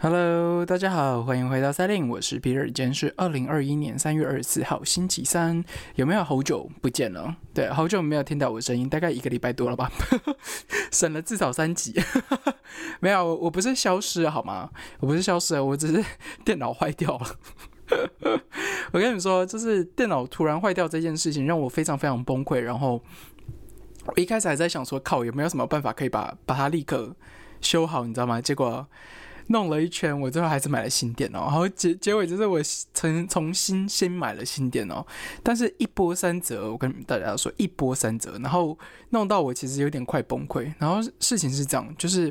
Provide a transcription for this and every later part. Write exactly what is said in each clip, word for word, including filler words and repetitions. Hello， 大家好，欢迎回到赛令，我是皮尔，今天是二零二一年三月二十四号星期三，有没有好久不见了？对，好久没有听到我声音，大概一个礼拜多了吧，省了至少三集。没有，我不是消失了好吗？我不是消失了，我只是电脑坏掉了。我跟你们说，就是电脑突然坏掉这件事情让我非常非常崩溃，然后我一开始还在想说，靠，有没有什么办法可以把把它立刻修好，你知道吗？结果弄了一圈，我最后还是买了新电脑，然后 结, 结尾就是我重新先买了新电脑，但是一波三折，我跟大家说一波三折，然后弄到我其实有点快崩溃。然后事情是这样，就是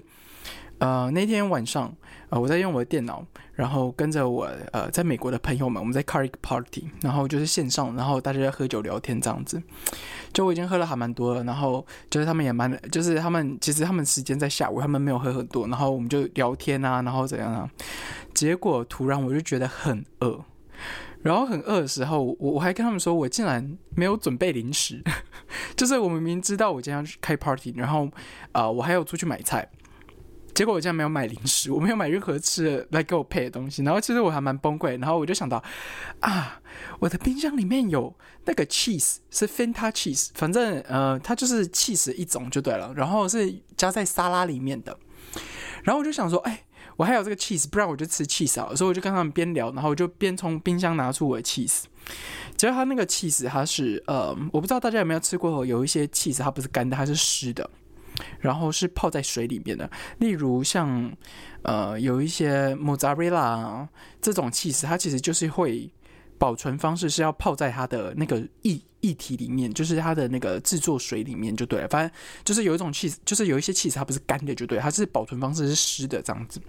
呃那天晚上，呃我在用我的电脑，然后跟着我呃在美国的朋友们，我们在 Caric Party， 然后就是线上，然后大家在喝酒聊天这样子。就我已经喝了还蛮多了，然后就是他们也蛮，就是他们其实他们时间在下午，他们没有喝很多，然后我们就聊天啊，然后怎样啊。结果突然我就觉得很饿，然后很饿的时候，我我还跟他们说，我竟然没有准备零食，就是我明明知道我今天要去开 party， 然后呃我还有出去买菜。结果我竟然没有买零食，我没有买任何吃的来给我配的东西，然后其实我还蛮崩溃，然后我就想到啊，我的冰箱里面有那个 cheese， 是 feta cheese， 反正呃它就是 cheese 一种就对了，然后是加在沙拉里面的，然后我就想说，哎，我还有这个 cheese， 不然我就吃 cheese 好了，所以我就跟他们边聊，然后我就边从冰箱拿出我的 cheese。结果它那个 cheese 它是呃，我不知道大家有没有吃过，有一些 cheese 它不是干的，它是湿的。然后是泡在水里面的，例如像呃有一些 Mozzarella 这种起司，它其实就是会保存方式是要泡在它的那个液液体里面，就是它的那个制作水里面就对了。反正就是有一种起司，就是有一些起司它不是干的就对了，它是保存方式是湿的这样子。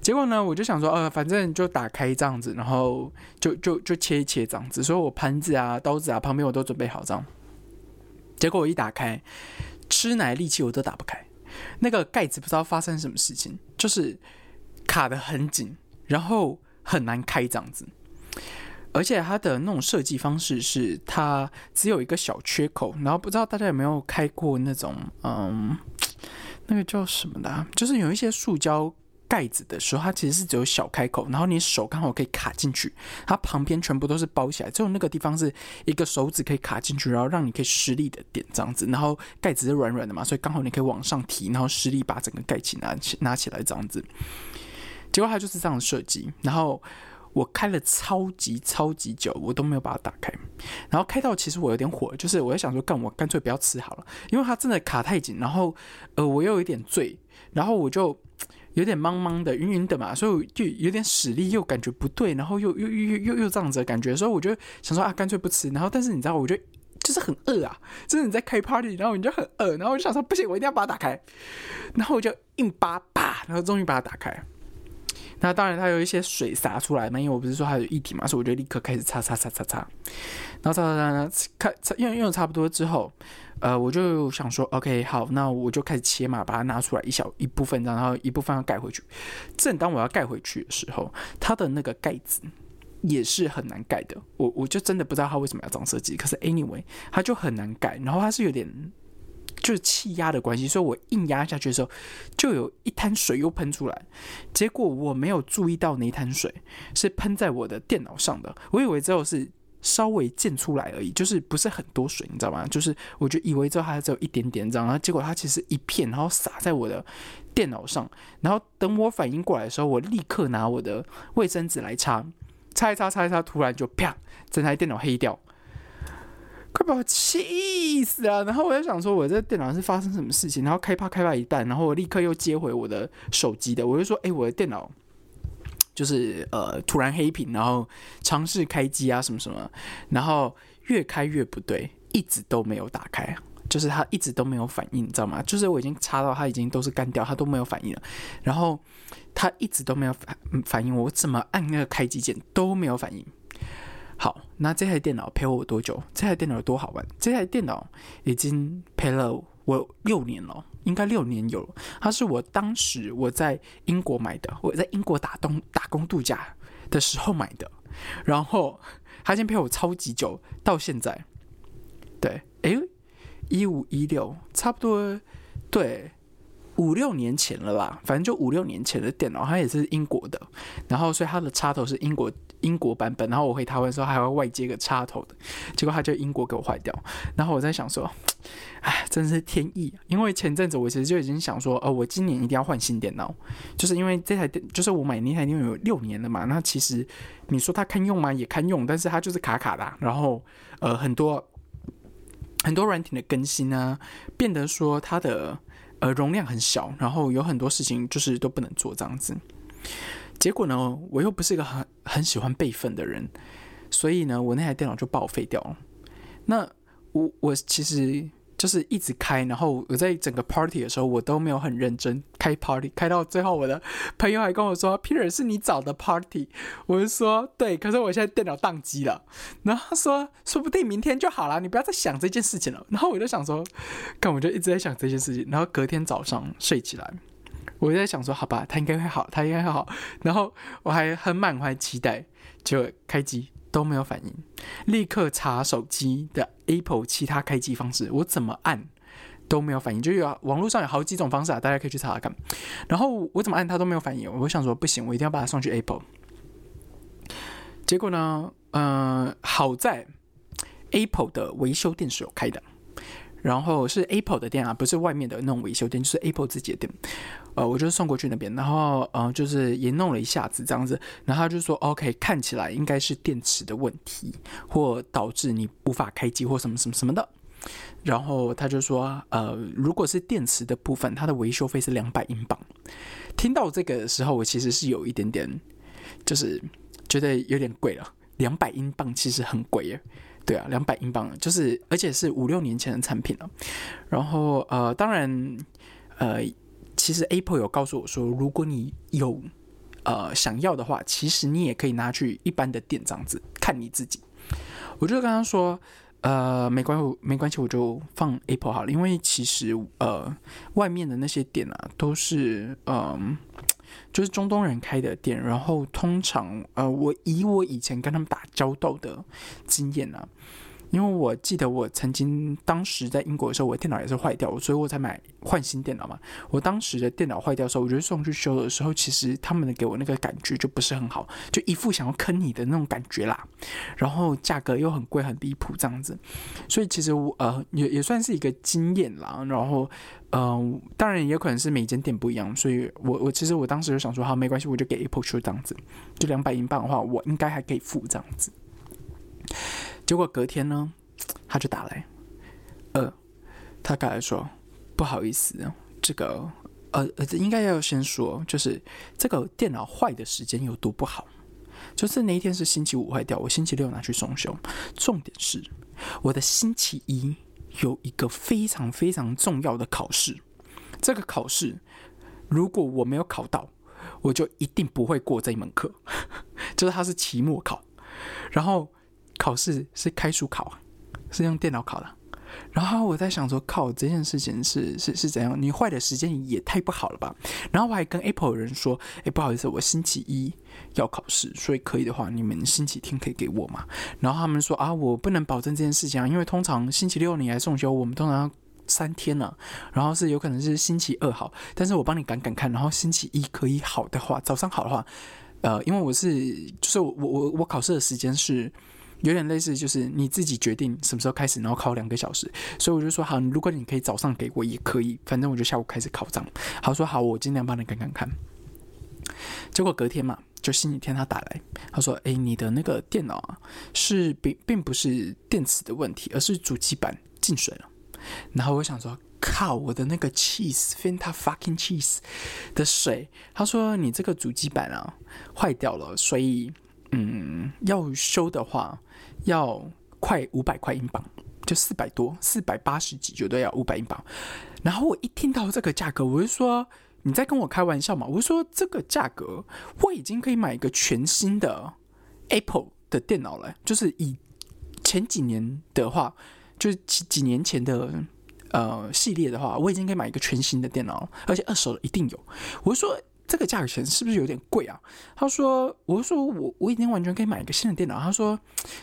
结果呢，我就想说，呃，反正就打开这样子，然后就就就切一切这样子。所以我盘子啊、刀子啊旁边我都准备好这样。结果我一打开。吃奶力气我都打不开，那个盖子不知道发生什么事情，就是卡得很紧，然后很难开这样子。而且它的那种设计方式是它只有一个小缺口，然后不知道大家有没有开过那种嗯，那个叫什么的、啊，就是有一些塑胶盖子的时候，它其实是只有小开口，然后你手刚好可以卡进去，它旁边全部都是包起来，只有那个地方是一个手指可以卡进去，然后让你可以施力的点这样子，然后盖子是软软的嘛，所以刚好你可以往上提，然后施力把整个盖起 拿, 拿起来这样子。结果它就是这样的设计，然后我开了超级超级久，我都没有把它打开，然后开到其实我有点火，就是我在想说，干我干脆不要吃好了，因为它真的卡太紧，然后呃我又有一点醉，然后我就。有点茫茫的、晕晕的嘛，所以我就有点使力，又感觉不对，然后又又又又又这样子的感觉，所以我就想说啊，干脆不吃。然后，但是你知道，我就就是很饿啊，就是你在开 party， 然后你就很饿，然后我就想说不行，我一定要把它打开。然后我就硬扒扒，然后终于把它打开。那当然，它有一些水洒出来嘛，因为我不是说它有液体嘛，所以我就立刻开始擦擦擦擦擦，然后擦擦擦擦，因为用差不多之后。呃，我就想说 ，OK， 好，那我就开始切嘛，把它拿出来一小一部分，然后一部分要盖回去。正当我要盖回去的时候，它的那个盖子也是很难盖的。我我就真的不知道它为什么要这样设计，可是 anyway， 它就很难盖。然后它是有点就是气压的关系，所以我硬压下去的时候，就有一滩水又喷出来。结果我没有注意到那一滩水是喷在我的电脑上的，我以为之后是。稍微溅出来而已，就是不是很多水，你知道吗？就是我就以为之后它只有一点点这样，然后结果它其实一片，然后洒在我的电脑上。然后等我反应过来的时候，我立刻拿我的卫生纸来擦，擦一擦，擦一擦，突然就啪，整台电脑黑掉，快把我气死了！然后我就想说，我这电脑是发生什么事情？然后开啪开啪一弹，然后我立刻又接回我的手机的，我就说，哎、欸，我的电脑。就是呃突然黑屏，然后尝试开机啊什么什么，然后越开越不对，一直都没有打开，就是它一直都没有反应，你知道吗？就是我已经插到它已经都是干掉，它都没有反应了，然后它一直都没有反应，我怎么按那个开机键都没有反应。好，那这台电脑陪我多久？这台电脑有多好玩？这台电脑已经陪了我六年了。应该六年有了，它是我当时我在英国买的，我在英国打工打工度假的时候买的，然后它已经陪我超级久，到现在，对，哎，一五一六差不多，对，五六年前了吧，反正就五六年前的电脑，它也是英国的，然后所以它的插头是英国英国版本，然后我回台湾的时候还会外接个插头的，结果它就英国给我坏掉，然后我在想说，哎，真是天意、啊，因为前阵子我其实就已经想说，哦、呃，我今年一定要换新电脑，就是因为这台电，就是我买那台电脑有六年了嘛，那其实你说它堪用吗？也堪用，但是它就是卡卡的、啊，然后呃很多很多软体的更新啊，变得说它的。呃，容量很小，然后有很多事情就是都不能做这样子。结果呢，我又不是一个 很, 很喜欢备份的人，所以呢，我那台电脑就报废掉了。那 我, 我其实就是一直开，然后我在整个 party 的时候，我都没有很认真开 party， 开到最后，我的朋友还跟我说 ：“Peter 是你找的 party。”我就说：“对，可是我现在电脑宕机了。”然后他说：“说不定明天就好了，你不要再想这件事情了。”然后我就想说，看我就一直在想这件事情，然后隔天早上睡起来。我在想说，好吧，他应该会好，他应该会好。然后我还很满怀期待，就开机都没有反应，立刻查手机的 Apple 其他开机方式，我怎么按都没有反应，就有网络上有好几种方式啊，大家可以去查查看。然后我怎么按它都没有反应，我想说不行，我一定要把它送去 Apple。结果呢，呃，好在 Apple 的维修店是有开的。然后是 Apple 的店啊，不是外面的那种维修店，就是 Apple 自己的店。呃，我就送过去那边，然后呃，就是也弄了一下子这样子，然后他就说 ，OK， 看起来应该是电池的问题，或导致你无法开机或什么什么什么的。然后他就说，呃，如果是电池的部分，它的维修费是两百英镑。听到这个的时候，我其实是有一点点，就是觉得有点贵了，两百英镑其实很贵耶。对啊，两百英镑，就是而且是五六年前的产品了。然后呃，当然呃，其实 Apple 有告诉我说，如果你有呃想要的话，其实你也可以拿去一般的店这样子，看你自己。我就跟他说，呃，没关系，没关系，我就放 Apple 好了，因为其实呃，外面的那些店啊，都是嗯。呃就是中东人开的店，然后通常呃，我以我以前跟他们打交道的经验啊，因为我记得我曾经当时在英国的时候，我的电脑也是坏掉，所以我才买换新电脑嘛。我当时的电脑坏掉的时候，我就送去修的时候，其实他们给我那个感觉就不是很好，就一副想要坑你的那种感觉啦。然后价格又很贵，很离谱这样子，所以其实我呃也也算是一个经验啦。然后。呃、当然也有可能是每间店不一样，所以 我, 我其实我当时就想说，好，没关系，我就给 Apple 修这样子，就两百英镑的话，我应该还可以付这样子。结果隔天呢，他就打来，呃，他打来说，不好意思，这个呃应该要先说，就是这个电脑坏的时间有多不好，就是那一天是星期五坏掉，我星期六拿去送修，重点是我的星期一。有一个非常非常重要的考试，这个考试如果我没有考到，我就一定不会过这一门课，就是它是期末考，然后考试是开书考，是用电脑考的。然后我在想说，靠，这件事情 是, 是, 是怎样？你坏的时间也太不好了吧？然后我还跟 Apple 人说，哎，不好意思，我星期一要考试，所以可以的话，你们星期天可以给我嘛？然后他们说啊，我不能保证这件事情啊，因为通常星期六你来送修，我们通常要三天了、啊，然后是有可能是星期二好，但是我帮你赶赶看，然后星期一可以好的话，早上好的话，呃，因为我是就是我我我考试的时间是。有点类似，就是你自己决定什么时候开始，然后考两个小时。所以我就说好，如果你可以早上给我也可以，反正我就下午开始考账。好，说好，我尽量帮你看看看。结果隔天嘛，就星期天他打来，他说：“哎、欸，你的那个电脑啊，是并并不是电池的问题，而是主机板进水了。”然后我想说，靠，我的那个 cheese feta fucking cheese 的水，他说你这个主机板啊坏掉了，所以。嗯，要修的话要快五百块英镑，就四百多，四百八十几就都要五百英镑。然后我一听到这个价格，我就说你在跟我开玩笑嘛？我就说这个价格我已经可以买一个全新的 Apple 的电脑了，就是以前几年的话，就是几年前的。呃，系列的话，我已经可以买一个全新的电脑了，而且二手的一定有。我就说这个价钱是不是有点贵啊？他说，我就说我我已经完全可以买一个新的电脑。他说，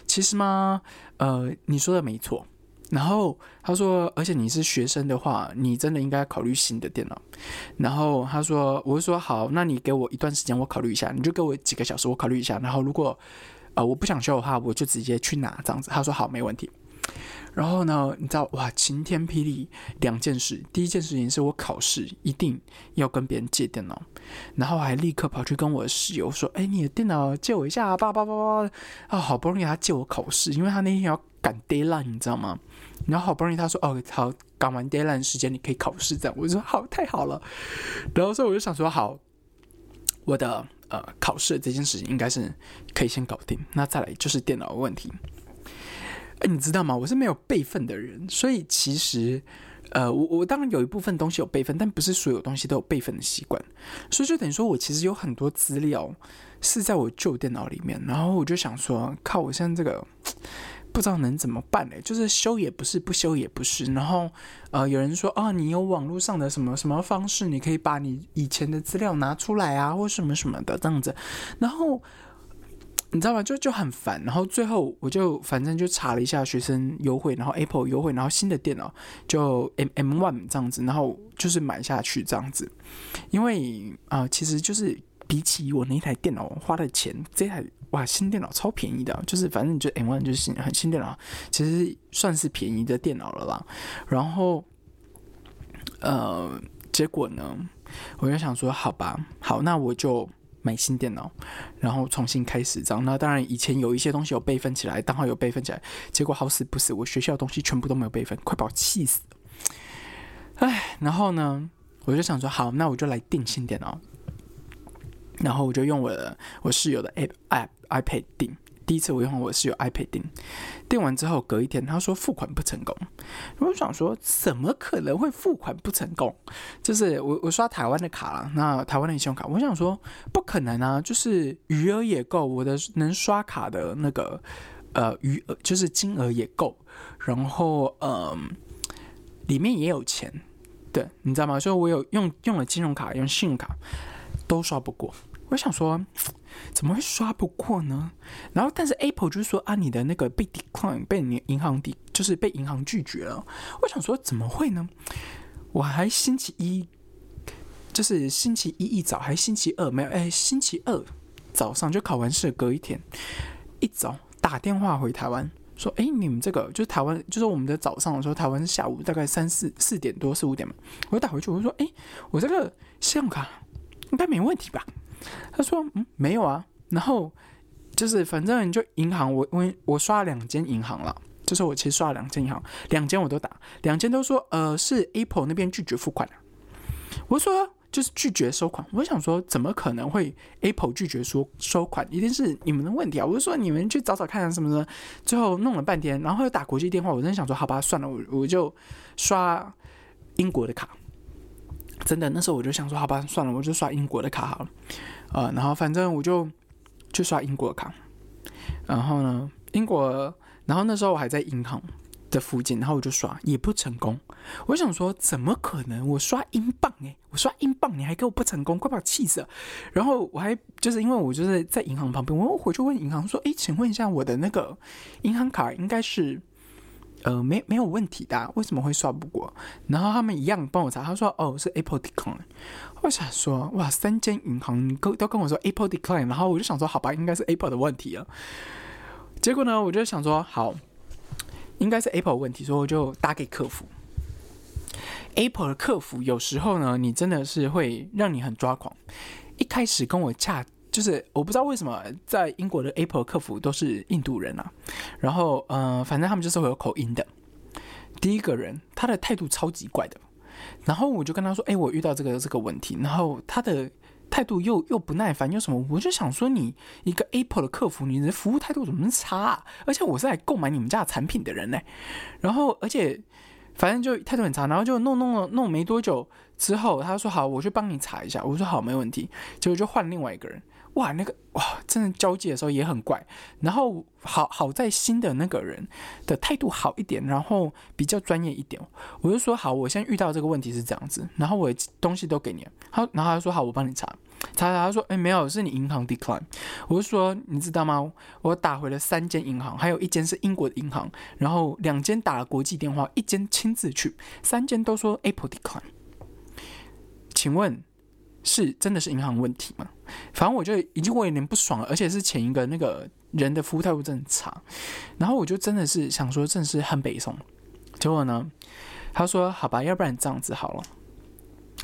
其实嘛，呃，你说的没错，然后他说，而且你是学生的话，你真的应该考虑新的电脑。然后他说，我就说好，那你给我一段时间，我考虑一下，你就给我几个小时，我考虑一下。然后如果呃我不想修的话，我就直接去拿这样子。他说好，没问题。然后呢，你知道哇，晴天霹雳，两件事。第一件事情是我考试一定要跟别人借电脑，然后还立刻跑去跟我的室友说：“哎，你的电脑借我一下啊！”叭叭叭叭啊，好不容易他借我考试，因为他那天要赶 deadline， 你知道吗？然后好不容易他说：“哦，好，赶完 deadline 时间你可以考试。”这样我就说：“好，太好了。”然后所以我就想说：“好，我的呃考试这件事情应该是可以先搞定，那再来就是电脑的问题。”欸、你知道吗？我是没有备份的人，所以其实，呃，我我当然有一部分东西有备份，但不是所有东西都有备份的习惯，所以就等于说我其实有很多资料是在我旧电脑里面，然后我就想说，靠，我现在这个不知道能怎么办嘞、欸，就是修也不是，不修也不是。然后，呃，有人说，啊、哦，你有网络上的什么什么方式，你可以把你以前的资料拿出来啊，或什么什么的这样子，然后。你知道吗？就就很烦，然后最后我就反正就查了一下学生优惠，然后 Apple 优惠，然后新的电脑就 M 一 这样子，然后就是买下去这样子。因为啊、呃，其实就是比起我那台电脑花的钱，这台哇新电脑超便宜的、啊，就是反正就 M 一 就是新很新电脑，其实算是便宜的电脑了啦。然后呃，结果呢，我就想说，好吧，好，那我就。买新电脑，然后重新开始这样。那当然，以前有一些东西有备份起来，刚好有备份起来，结果好死不死，我学校的东西全部都没有备份，快把我气死了！哎，然后呢，我就想说，好，那我就来订新电脑。然后我就用我的我室友的 app app iPad 订。第一次我用我室友 iPad 订，订完之后隔一天他说付款不成功，我就想说怎么可能会付款不成功？就是我我刷台湾的卡啦，那台湾的信用卡，我想说不可能啊，就是余额也够，我的能刷卡的那个呃余额就是金额也够，然后嗯、呃、里面也有钱，对，你知道吗？所以我有用用了金融卡，用信用卡都刷不过。我想说，怎么会刷不过呢？然后，但是 Apple 就是说啊，你的那个被 decline， 被你银行抵，就是被银行拒绝了。我想说，怎么会呢？我还星期一，就是星期一一早，还星期二没有，哎，星期二早上就考完试，隔一天一早打电话回台湾。说哎，你们这个就是台湾，就是我们的早上的时候，台湾是下午大概三四四点多四五点嘛。我打回去，我就说哎，我这个信用卡应该没问题吧？他说嗯没有啊，然后就是反正就银行我我我刷了两间银行了，就是我其实刷了两间银行，两间我都打，两间都说呃是 Apple 那边拒绝付款啊，我说就是拒绝收款，我想说怎么可能会 Apple 拒绝说收款，一定是你们的问题啊，我就说你们去找找看什么的，最后弄了半天，然后又打国际电话，我真的想说好吧算了，我我就刷英国的卡。真的，那时候我就想说，好吧，算了，我就刷英国的卡好了，呃，然后反正我就去刷英国的卡，然后呢，英国，然后那时候我还在银行的附近，然后我就刷，也不成功。我想说，怎么可能？我刷英镑哎、欸，我刷英镑，你还给我不成功，快把我气死了。然后我还就是因为我就是在银行旁边，我回去问银行说，哎、欸，请问一下，我的那个银行卡应该是。呃，没没有问题的、啊，为什么会刷不过？然后他们一样帮我查，他说哦是 Apple decline， 我想说哇三间银行都跟我说 Apple decline， 然后我就想说好吧，应该是 Apple 的问题了。结果呢，我就想说好，应该是 Apple 的问题，所以我就打给客服。Apple 的客服有时候呢，你真的是会让你很抓狂。一开始跟我洽。就是我不知道为什么在英国的 Apple 客服都是印度人啊，然后呃，反正他们就是会有口音的。第一个人他的态度超级怪的，然后我就跟他说：“哎、欸，我遇到这个这个问题。”然后他的态度又又不耐烦又什么，我就想说你一个 Apple 的客服，你的服务态度怎么那么差啊？而且我是来购买你们家的产品的人呢、欸。然后而且反正就态度很差，然后就弄弄弄弄没多久之后，他说：“好，我去帮你查一下。”我说：“好，没问题。”结果就换另外一个人。哇，那个哇，真的交际的时候也很怪。然后好好在新的那个人的态度好一点，然后比较专业一点。我就说好，我现在遇到这个问题是这样子，然后我的东西都给你了。他然后他就说好，我帮你查。查查，他说，哎、欸，没有，是你银行 decline。我就说，你知道吗？我打回了三间银行，还有一间是英国的银行，然后两间打了国际电话，一间亲自去，三间都说 Apple decline。请问，是真的是银行问题吗？反正我就已经我有点不爽了，而且是前一个那个人的服务态度真的很差，然后我就真的是想说，真的是很北宋。结果呢，他说，好吧，要不然这样子好了。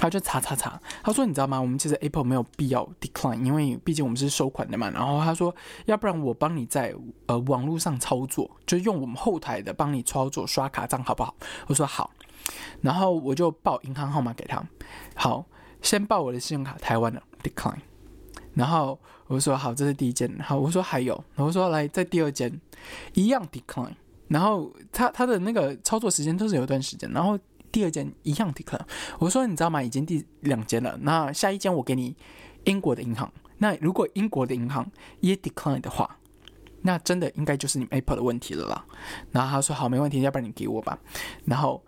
他就查查查，他说你知道吗？我们其实 Apple 没有必要 decline， 因为毕竟我们是收款的嘛。然后他说，要不然我帮你在呃网络上操作，就用我们后台的帮你操作刷卡账好不好？我说好，然后我就报银行号码给他，好，先报我的信用卡台湾的 decline， 然后我说好，这是第一间，好，我说还有，然后我说来在第二间一样 decline， 然后 他, 他的那个操作时间都是有一段时间，然后。第二间一样 decline， 我说你知道吗？已经第两间了，那下一间我给你英国的银行。那如果英国的银行也 decline 的话，那真的应该就是你 Apple 的问题了啦。然后他说好，没问题，要不然你给我吧。然后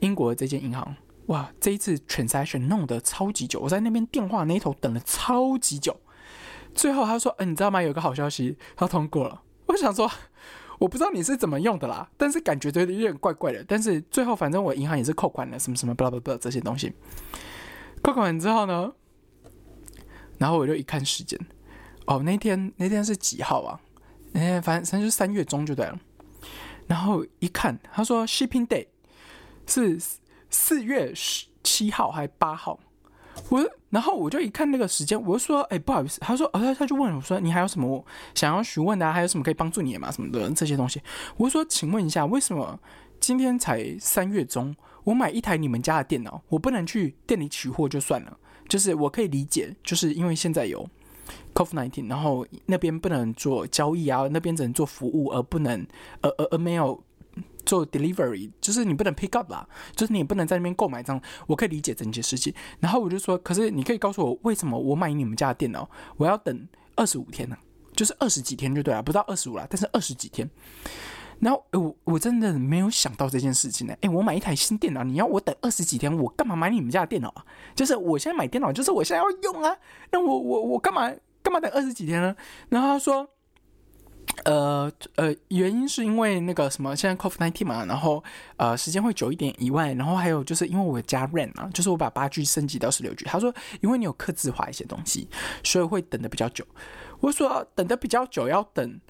英国这间银行，哇，这一次 transaction 弄得超级久，我在那边电话那一头等了超级久。最后他说，嗯、欸，你知道吗？有个好消息，他通过了。我想说。我不知道你是怎么用的啦，但是感觉有点怪怪的。但是最后反正我银行也是扣款了，什么什么 blah blah blah 这些东西。扣款完之后呢，然后我就一看时间，哦，那天那天是几号啊？那天反正就是三月中就对了。然后一看，他说 shipping day 是四月七号还八号。我然后我就一看那个时间，我就说，哎、欸，不好意思，他说，哦，他就问我说，你还有什么想要询问的、啊，还有什么可以帮助你的嘛，什么的这些东西。我就说，请问一下，为什么今天才三月中，我买一台你们家的电脑，我不能去店里取货就算了，就是我可以理解，就是因为现在有 COVID 十九， 然后那边不能做交易啊，那边只能做服务，而不能，呃呃呃没有。做 delivery 就是你不能 pick up 啦，就是你也不能在那边购买这样，我可以理解整件事情。然后我就说，可是你可以告诉我为什么我买你们家的电脑，我要等二十五天呢、啊？就是二十几天就对了，不到二十五啦，但是二十几天。然后、欸、我我真的没有想到这件事情呢、欸。哎、欸，我买一台新电脑，你要我等二十几天，我干嘛买你们家的电脑啊？就是我现在买电脑，就是我现在要用啊。那我我我干嘛干嘛等二十几天呢？然后他说。呃呃，原因是因为那个什么，现在 COVID 十九 嘛，然后呃时间会久一点以外，然后还有就是因为我加 RAM 啊，就是我把 八 G 升级到 十六 G。他说，因为你有客制化一些东西，所以会等的比较久。我说、啊、等的比较久，要等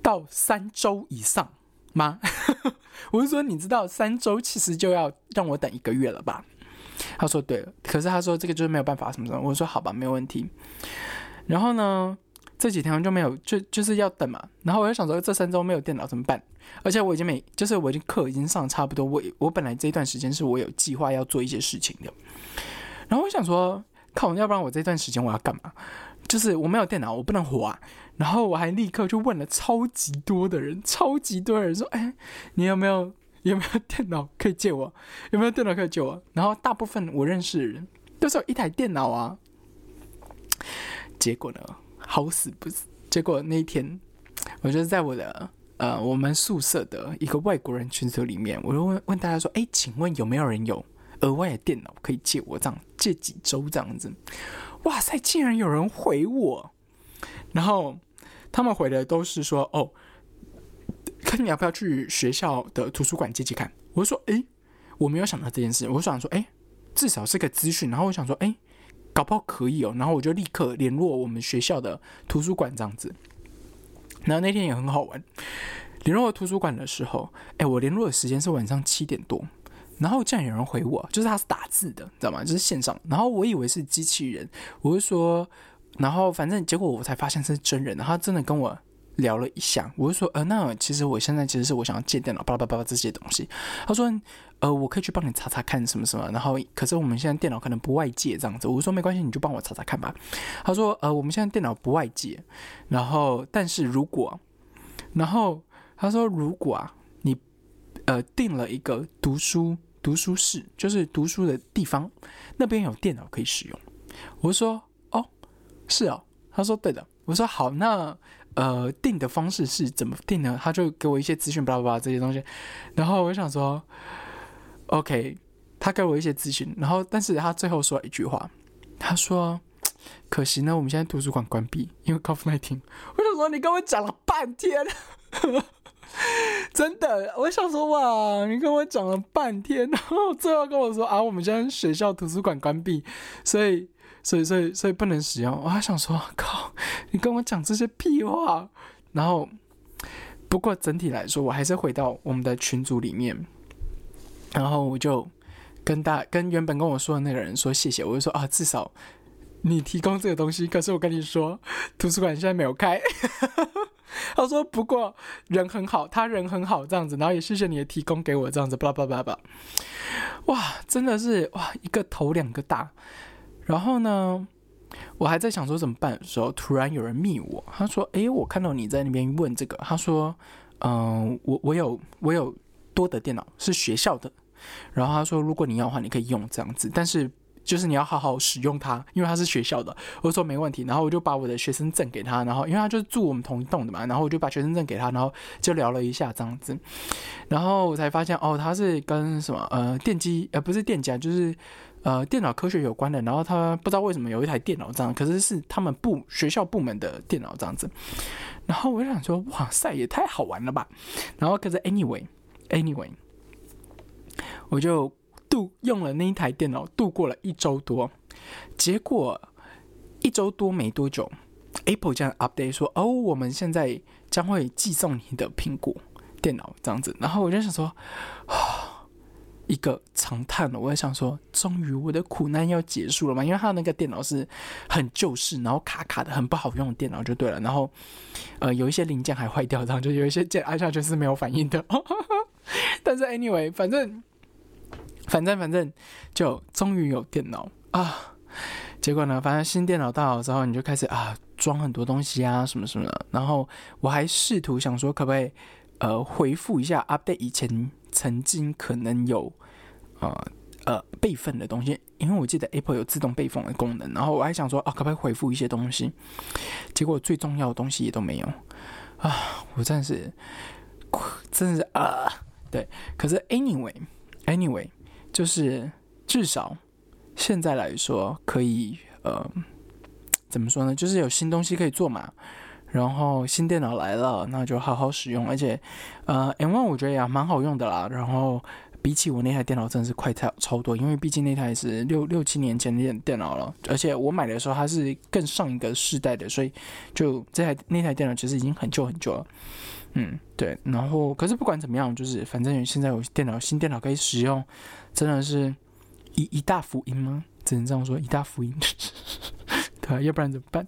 到三周以上吗？我是说，你知道三周其实就要让我等一个月了吧？他说对了，可是他说这个就是没有办法什么什么。我说好吧，没有问题。然后呢？这几天就没有，就就是要等嘛。然后我就想说，这三周没有电脑怎么办？而且我已经没，就是我已经课已经上差不多。我我本来这一段时间是我有计划要做一些事情的。然后我想说，靠，要不然我这段时间我要干嘛？就是我没有电脑，我不能活啊。然后我还立刻就问了超级多的人，超级多的人说，哎，你有没有有没有电脑可以借我？有没有电脑可以借我？然后大部分我认识的人都是有一台电脑啊。结果呢？好死不死，结果那一天，我就在我的呃我们宿舍的一个外国人群组里面，我就 问, 问大家说，哎，请问有没有人有额外的电脑可以借我这样借几周这样子？哇塞，竟然有人回我，然后他们回的都是说，哦，看你要不要去学校的图书馆借借看。我就说，哎，我没有想到这件事，我想说，哎，至少是个资讯。然后我想说，哎。搞不好可以哦，然后我就立刻联络我们学校的图书馆这样子。然后那天也很好玩，联络图书馆的时候，哎，我联络的时间是晚上七点多，然后竟然有人回我，就是他是打字的，你知道吗？就是线上，然后我以为是机器人，我就说，然后反正结果我才发现是真人，然后他真的跟我聊了一下，我就说，呃，那其实我现在其实是我想要借电脑，巴拉巴拉巴拉这些东西。他说，呃，我可以去帮你查查看什么什么，然后可是我们现在电脑可能不外借这样子。我说没关系，你就帮我查查看吧。他说，呃，我们现在电脑不外借，然后但是如果，然后他说如果啊，你呃订了一个读书读书室，就是读书的地方，那边有电脑可以使用。我说，哦，是哦。他说对的。我说好，那。呃，定的方式是怎么定呢？他就给我一些资讯，巴拉巴拉这些东西，然后我想说 ，OK， 他给我一些资讯，然后但是他最后说一句话，他说，可惜呢我们现在图书馆关闭，因为 COVID 十九。 我想说你跟我讲了半天真的，我想说哇你跟我讲了半天，然后最后跟我说啊我们现在学校图书馆关闭，所以所以所以所以不能使用。我还想说靠你跟我讲这些屁话。然后不过整体来说我还是回到我们的群组里面，然后我就跟大跟原本跟我说的那个人说谢谢，我就说啊至少你提供这个东西，可是我跟你说图书馆现在没有开他说不过人很好，他人很好这样子，然后也谢谢你的提供给我这样子 blah blah blah blah。 哇真的是哇一个头两个大。然后呢我还在想说怎么办的时候，突然有人密我，他说诶我看到你在那边问这个，他说嗯、呃，我我有我有多的电脑是学校的，然后他说如果你要的话你可以用这样子，但是就是你要好好使用它，因为它是学校的。我说没问题，然后我就把我的学生证给他，然后因为他就是住我们同一栋的嘛，然后我就把学生证给他，然后就聊了一下这样子，然后我才发现哦，他是跟什么呃电机呃不是电机啊，就是呃电脑科学有关的。然后他不知道为什么有一台电脑这样，可是是他们部学校部门的电脑这样子。然后我就想说，哇塞，也太好玩了吧！然后可是 anyway anyway， 我就。用了那一台电脑度过了一周多，结果一周多没多久 Apple 这样 update 说哦我们现在将会寄送你的苹果电脑这样子。然后我就想说一个长叹了，我就想说终于我的苦难要结束了嘛，因为他那个电脑是很旧式然后卡卡的很不好用的电脑就对了，然后、呃、有一些零件还坏掉，然后就有一些键按下去是没有反应的但是 anyway 反正反正反正就终于有电脑啊，结果呢反正新电脑到了之后你就开始啊装很多东西啊什么什么的。然后我还试图想说可不可以呃回复一下 update 以前曾经可能有呃呃备份的东西，因为我记得 Apple 有自动备份的功能，然后我还想说啊可不可以回复一些东西，结果最重要的东西也都没有啊，我真的是真的是啊对。可是 anyway anyway就是至少现在来说可以呃怎么说呢，就是有新东西可以做嘛，然后新电脑来了那就好好使用，而且呃 M 一 我觉得也蛮好用的啦，然后比起我那台电脑真的是快超多，因为毕竟那台是六六七年前的电脑了，而且我买的时候它是更上一个世代的，所以就这台那台电脑其实已经很旧很旧了。嗯，对，然后可是不管怎么样，就是反正现在有电脑新电脑可以使用，真的是 一, 一大福音吗？只能这样说，一大福音。对啊，要不然怎么办？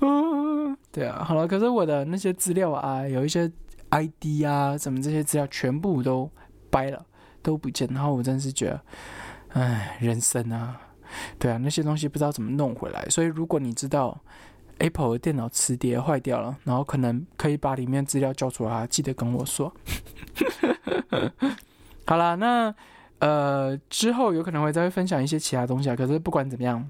啊对啊，好了，可是我的那些资料啊，有一些 I D 啊，什么这些资料全部都掰了，都不见，然后我真的是觉得，哎，人生啊，对啊，那些东西不知道怎么弄回来，所以如果你知道。Apple 的电脑磁碟坏掉了，然后可能可以把里面资料交出来，记得跟我说。好啦，那呃之后有可能会再分享一些其他东西啊，可是不管怎么样，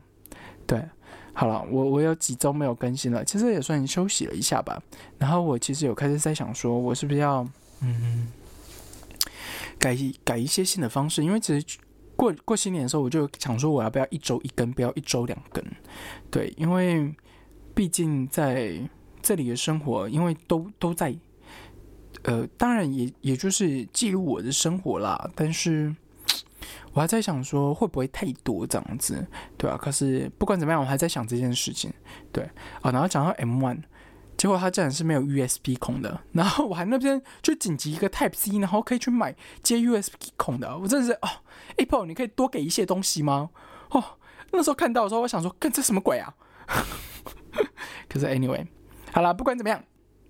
对，好啦，我我有几周没有更新了，其实也算休息了一下吧。然后我其实有开始在想说，我是不是要嗯改改一些新的方式，因为其实。过过新年的时候，我就想说我要不要一周一根，不要一周两根，对，因为毕竟在这里的生活，因为都都在，呃，当然也也就是记录我的生活啦，但是我还在想说会不会太多这样子，对啊，可是不管怎么样，我还在想这件事情，对啊，然后讲到 M 一。结果它竟然是没有 U S B 孔的，然后我还那边就紧急一个 Type C， 然后可以去买接 U S B 孔的，我真的是哦 ，Apple 你可以多给一些东西吗？哦，那时候看到的时候，我想说，干这什么鬼啊？可是 anyway， 好啦，不管怎么样，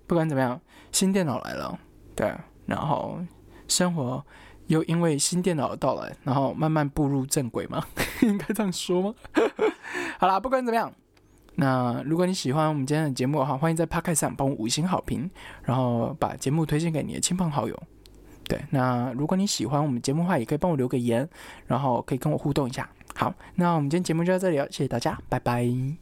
不管怎么样，新电脑来了，对，然后生活又因为新电脑的到来，然后慢慢步入正轨嘛，应该这样说吗？好啦，不管怎么样。那如果你喜欢我们今天的节目的话，欢迎在 Podcast 上帮我五星好评，然后把节目推荐给你的亲朋好友。对，那如果你喜欢我们节目的话，也可以帮我留个言，然后可以跟我互动一下。好，那我们今天节目就到这里了，谢谢大家，拜拜。